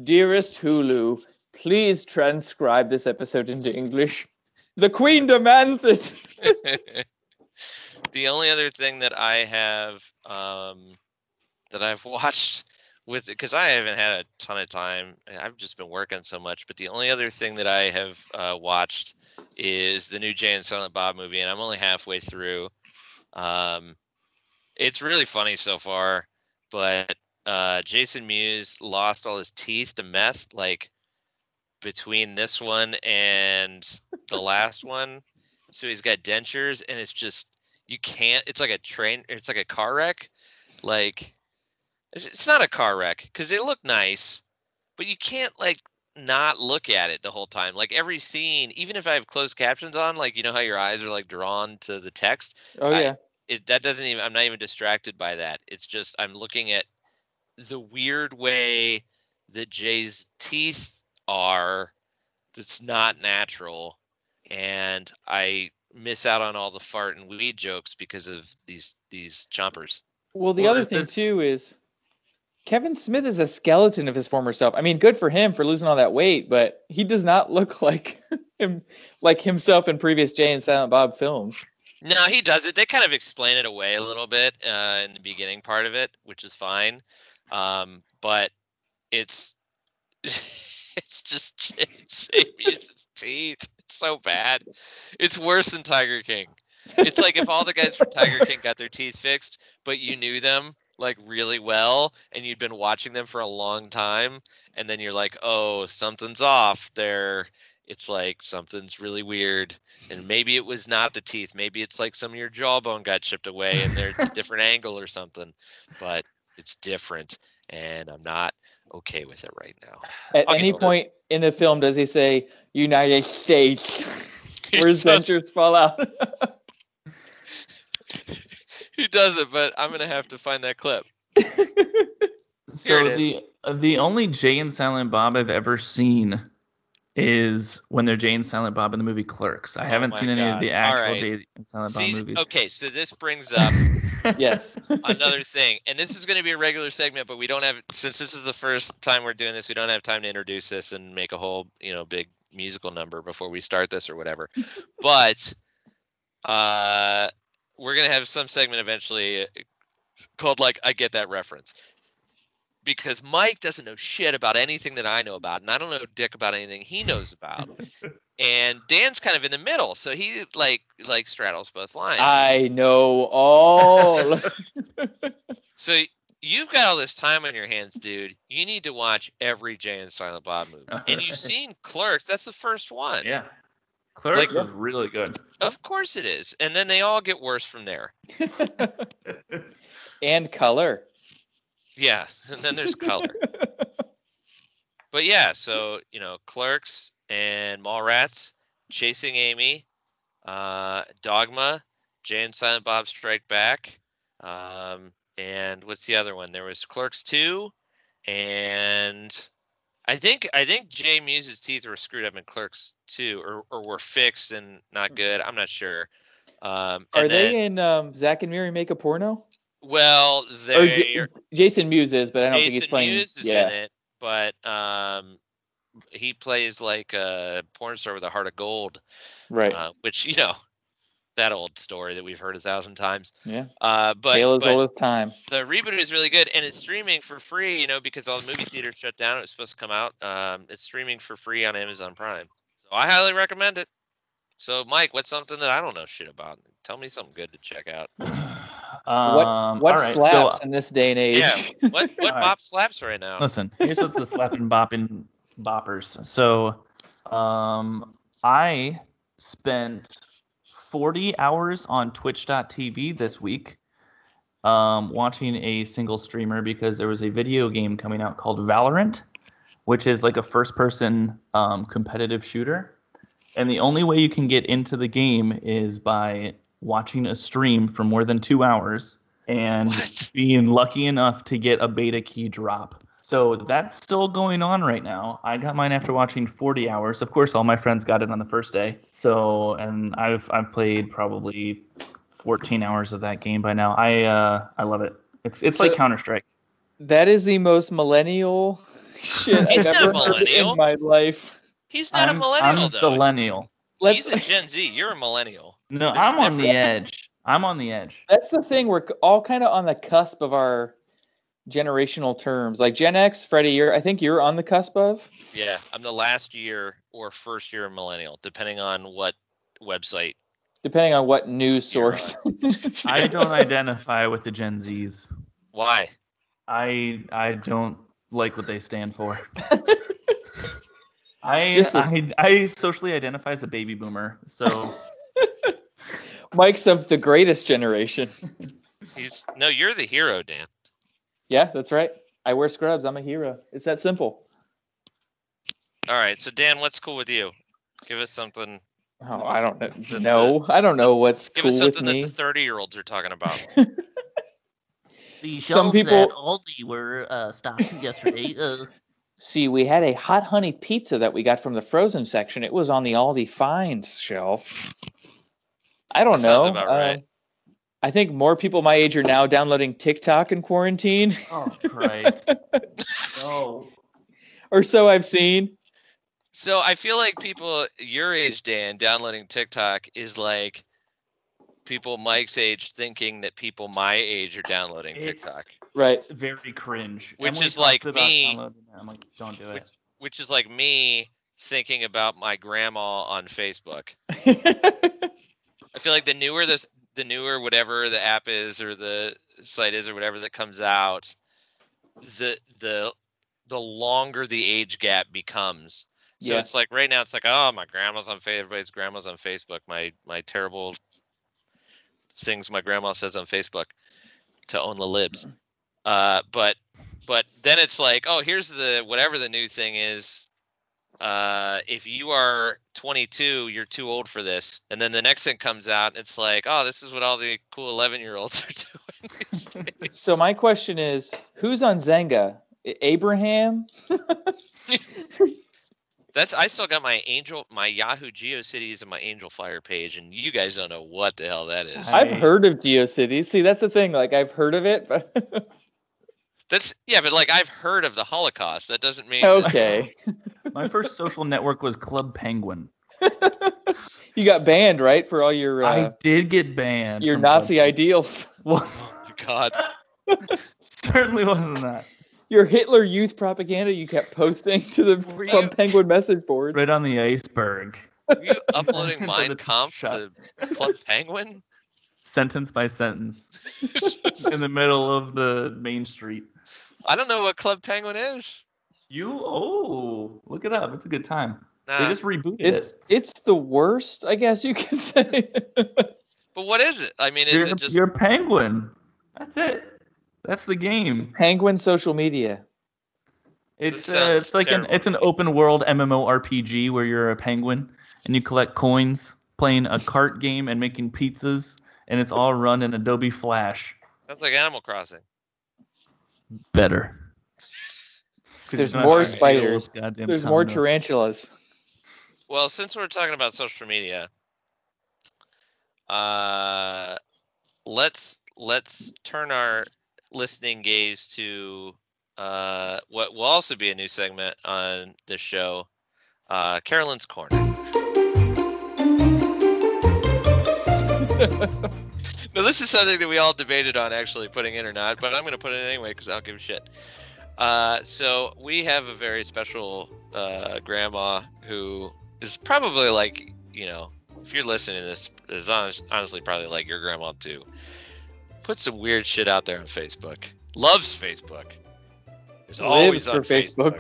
Dearest Hulu, please transcribe this episode into English. The Queen demands it. The only other thing that I have that I've watched with, because I haven't had a ton of time, I've just been working so much, but the only other thing that I have watched is the new Jay and Silent Bob movie, and I'm only halfway through. It's really funny so far, but Jason Mewes lost all his teeth to meth, like between this one and the last one, so he's got dentures, and it's just, you can't, it's like a train, it's like a car wreck. Like, it's not a car wreck because they look nice, but you can't like not look at it the whole time. Like every scene, even if I have closed captions on, like, you know how your eyes are like drawn to the text. Oh yeah. That doesn't even, I'm not even distracted by that. It's just, I'm looking at the weird way that Jay's teeth are. That's not natural. And I miss out on all the fart and weed jokes because of these chompers. Well, the other thing too is Kevin Smith is a skeleton of his former self. I mean, good for him for losing all that weight, but he does not look like him, like himself in previous Jay and Silent Bob films. No, he doesn't. They kind of explain it away a little bit in the beginning part of it, which is fine. But it's just Jay Mewes' teeth. So bad. It's worse than Tiger King. It's like if all the guys from Tiger King got their teeth fixed, but you knew them like really well and you'd been watching them for a long time, and then you're like, oh, something's off there. It's like something's really weird. And maybe it was not the teeth. Maybe it's like some of your jawbone got chipped away and there's a different angle or something. But it's different, and I'm not okay with it right now. At any point in the film, does he say United States? Where his dentures fall out? He doesn't, but I'm gonna have to find that clip. So the only Jay and Silent Bob I've ever seen is when they're Jay and Silent Bob in the movie Clerks. I haven't seen any of the actual Jay and Silent Bob movies. Okay, so this brings up yes another thing, and this is going to be a regular segment, but we don't have, since this is the first time we're doing this, we don't have time to introduce this and make a whole, you know, big musical number before we start this or whatever. But we're going to have some segment eventually called, like, I Get That Reference. Because Mike doesn't know shit about anything that I know about, and I don't know dick about anything he knows about. And Dan's kind of in the middle, so he like straddles both lines. I know all. So you've got all this time on your hands, dude. You need to watch every Jay and Silent Bob movie. All and right. You've seen Clerks. That's the first one. Yeah. Clerks is really good. Of course it is. And then they all get worse from there. And color. Yeah, and then there's color. But yeah, so, you know, Clerks and Mallrats, Chasing Amy, Dogma, Jay and Silent Bob Strike Back, and what's the other one? There was Clerks 2, and I think Jay Mewes' teeth were screwed up in Clerks 2, or were fixed and not good. I'm not sure. Are they in Zack and Miri Make a Porno? Well, Jason Mewes is, but I don't think he's playing. Jason Mewes is in it, but he plays like a porn star with a heart of gold, right? Which, you know, that old story that we've heard 1,000 times. Yeah. But tale as old as time. The reboot is really good, and it's streaming for free. You know, because all the movie theaters shut down. It was supposed to come out. It's streaming for free on Amazon Prime. So I highly recommend it. So, Mike, what's something that I don't know shit about? Tell me something good to check out. What right, slaps so, in this day and age? Yeah, what bop right. slaps right now? Listen, here's what's the slapping bopping boppers. So, I spent 40 hours on Twitch.tv this week, watching a single streamer because there was a video game coming out called Valorant, which is like a first-person competitive shooter, and the only way you can get into the game is by watching a stream for more than 2 hours and being lucky enough to get a beta key drop. So that's still going on right now. I got mine after watching 40 hours. Of course, all my friends got it on the first day. So, and I've played probably 14 hours of that game by now. I love it. It's so, like Counter-Strike. That is the most millennial shit I've ever heard in my life. He's not a millennial. I'm a millennial. He's a Gen Z. You're a millennial. No, I'm on the edge. I'm on the edge. That's the thing. We're all kind of on the cusp of our generational terms. Like Gen X, Freddie, I think you're on the cusp of. Yeah, I'm the last year or first year millennial, depending on what website. Depending on what news source. I don't identify with the Gen Zs. Why? I don't like what they stand for. I socially identify as a baby boomer, so Mike's of the greatest generation. You're the hero, Dan. Yeah, that's right. I wear scrubs. I'm a hero. It's that simple. All right, so Dan, what's cool with you? Give us something. Oh, I don't know. I don't know what's cool with me. Give us something that the 30-year-olds are talking about. The shelves at Aldi were stocked yesterday. See, we had a hot honey pizza that we got from the frozen section. It was on the Aldi Finds shelf. I don't know. Sounds about right. I think more people my age are now downloading TikTok in quarantine. Oh, Christ. No. Or so I've seen. So I feel like people your age, Dan, downloading TikTok is like people Mike's age thinking that people my age are downloading TikTok. Right. Very cringe. Which is like me. I'm like, don't do it. Which is like me thinking about my grandma on Facebook. I feel like the newer whatever the app is or the site is or whatever that comes out, the longer the age gap becomes. So yeah. It's like right now it's like, oh, my grandma's on Facebook, everybody's grandma's on Facebook. My terrible things my grandma says on Facebook to own the libs. But then it's like, oh, here's the whatever the new thing is. If you are 22, you're too old for this. And then the next thing comes out, it's like, oh, this is what all the cool 11-year-olds are doing. So my question is, who's on Zynga? Abraham? I still got my Yahoo GeoCities and my Angel Fire page, and you guys don't know what the hell that is. I've heard of GeoCities. See, that's the thing. Like, I've heard of it, but. But like I've heard of the Holocaust. That doesn't mean. Okay. My first social network was Club Penguin. You got banned, right, for all your... I did get banned. Your Nazi Club ideals. Well, oh, my God. Certainly wasn't that. Your Hitler Youth propaganda you kept posting to the Club Penguin message board. Right on the iceberg. Were you uploading Mein Kampf to Club Penguin? Sentence by sentence. In the middle of the main street. I don't know what Club Penguin is. Look it up. It's a good time. Nah. They just rebooted it. It's the worst, I guess you could say. But what is it? I mean, is it just... You're a penguin. That's it. That's the game. Penguin social media. It's like terrible. It's an open world MMORPG where you're a penguin and you collect coins, playing a cart game and making pizzas, and it's all run in Adobe Flash. Sounds like Animal Crossing. Better. There's more spiders. There's more tarantulas. Well, since we're talking about social media, let's turn our listening gaze to what will also be a new segment on this show, Carolyn's Corner. Now, this is something that we all debated on actually putting in or not, but I'm going to put it in anyway because I don't give a shit. So we have a very special grandma who is probably like, you know, if you're listening to this, is honestly probably like your grandma too. Put some weird shit out there on Facebook. Loves Facebook. Is always on Facebook.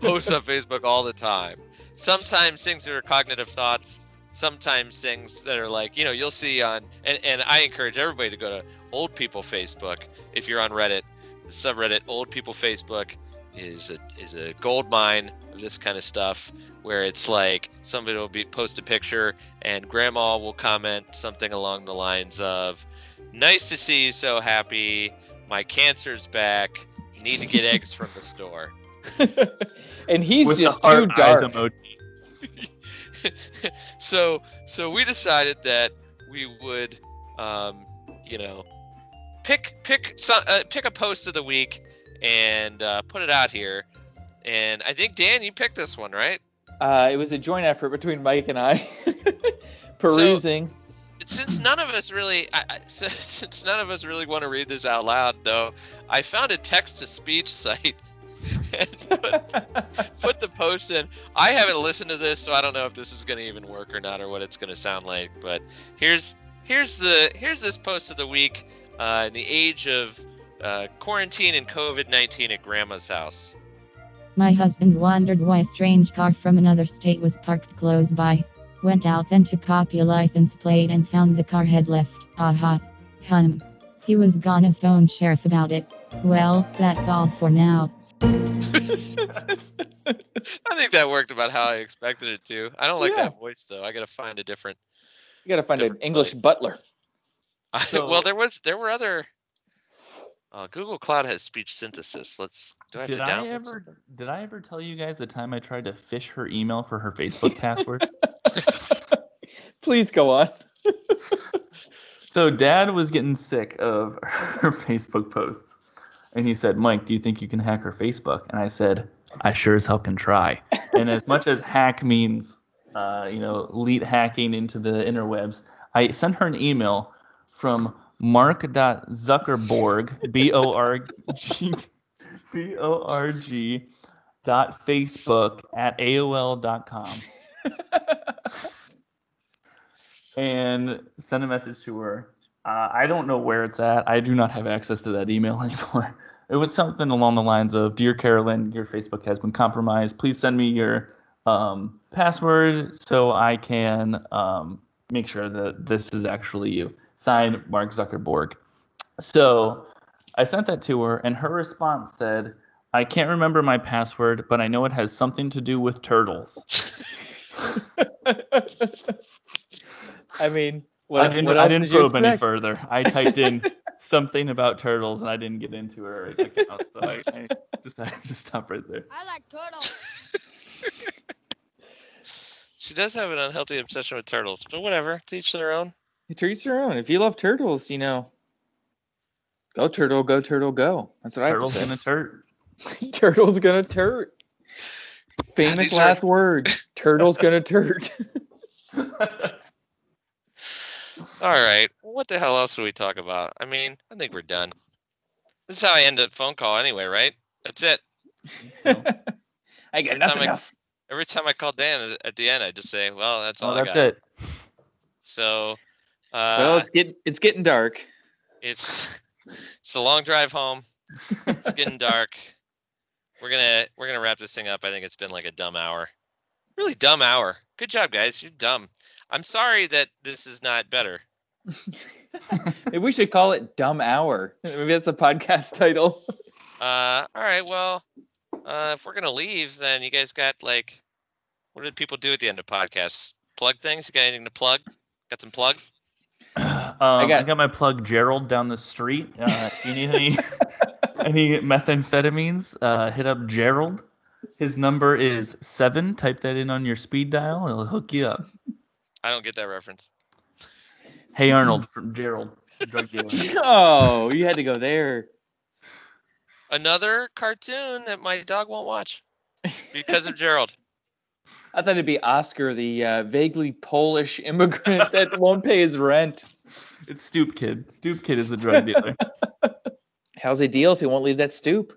Posts on Facebook all the time. Sometimes things that are cognitive thoughts. Sometimes things that are like, you know, you'll see on, and I encourage everybody to go to Old People Facebook if you're on Reddit. The subreddit Old People Facebook is a gold mine of this kind of stuff, where it's like somebody will post a picture and grandma will comment something along the lines of, "Nice to see you, so happy. My cancer's back. Need to get eggs from the store." And he's with just too dark. So we decided that we would, you know, pick a post of the week and put it out here. And I think, Dan, you picked this one, right? It was a joint effort between Mike and I. Perusing. Since none of us really want to read this out loud, though, I found a text-to-speech site and put the post in. I haven't listened to this, so I don't know if this is going to even work or not, or what it's going to sound like. But here's this post of the week. In the age of quarantine and COVID-19 at grandma's house. My husband wondered why a strange car from another state was parked close by. Went out then to copy a license plate and found the car had left. Aha. He was gonna phone sheriff about it. Well, that's all for now. I think that worked about how I expected it to. I don't like that voice though. I gotta find a different. You gotta find an English butler. Well, there were other. Google Cloud has speech synthesis. Did I ever tell you guys the time I tried to fish her email for her Facebook password? Please go on. So Dad was getting sick of her Facebook posts, and he said, "Mike, do you think you can hack her Facebook?" And I said, "I sure as hell can try." And as much as hack means, you know, elite hacking into the interwebs, I sent her an email from mark.zuckerborg, B-O-R-G .facebook@AOL.com, and send a message to her. I don't know where it's at. I do not have access to that email anymore. It was something along the lines of, "Dear Carolyn, your Facebook has been compromised. Please send me your password so I can make sure that this is actually you. Signed, Mark Zuckerberg." So I sent that to her, and her response said, "I can't remember my password, but I know it has something to do with turtles." I mean, I didn't probe any further. I typed in something about turtles, and I didn't get into her account, so I decided to stop right there. I like turtles. She does have an unhealthy obsession with turtles, but whatever. To each their own. Treats her own. If you love turtles, you know, go turtle, go turtle, go. That's what turtle's I have to say. Turtle's gonna turt. Famous last word. Turtle's gonna turd. All right. What the hell else do we talk about? I mean, I think we're done. This is how I end a phone call anyway, right? That's it. So, I got nothing else. Every time I call Dan at the end, I just say, well, that's all I got. That's it. So. Well, it's getting dark. It's a long drive home. It's getting dark. We're gonna wrap this thing up. I think it's been like a dumb hour. Really dumb hour. Good job, guys. You're dumb. I'm sorry that this is not better. Maybe we should call it Dumb Hour. Maybe that's a podcast title. All right. Well, if we're going to leave, then you guys got like, what did people do at the end of podcasts? Plug things? You got anything to plug? Got some plugs? I got my plug, Gerald, down the street. You need any methamphetamines? Hit up Gerald. His number is 7. Type that in on your speed dial. It'll hook you up. I don't get that reference. Hey Arnold from Gerald, drug dealer. Oh, you had to go there. Another cartoon that my dog won't watch because of Gerald. I thought it'd be Oscar, the vaguely Polish immigrant that won't pay his rent. It's Stoop Kid. Stoop Kid is the drug dealer. How's a deal if he won't leave that stoop?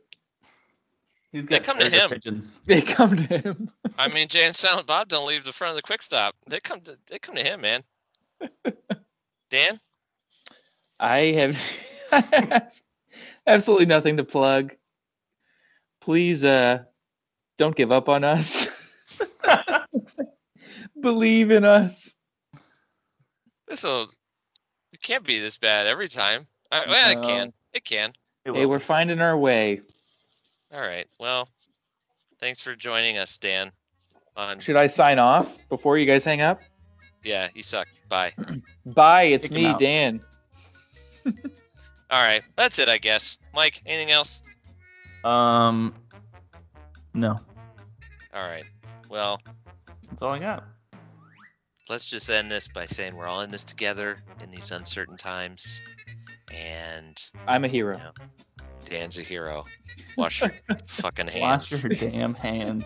They come to him. Pigeons. They come to him. I mean, Jay and Silent Bob don't leave the front of the Quick Stop. They come to him, man. Dan, I have absolutely nothing to plug. Please, don't give up on us. Believe in us. It can't be this bad every time. Well, it can. It can. Hey, we're finding our way. All right. Well, thanks for joining us, Dan. Should I sign off before you guys hang up? Yeah, you suck. Bye. Bye. It's me, Dan. All right. That's it, I guess. Mike, anything else? No. All right. Well, that's all I got. Let's just end this by saying we're all in this together in these uncertain times. And I'm a hero. You know, Dan's a hero. Wash your fucking hands. Wash your damn hands.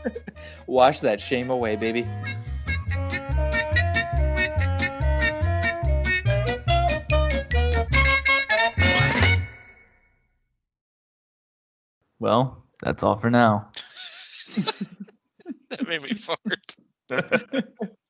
Wash that shame away, baby. Well, that's all for now. That made me fart.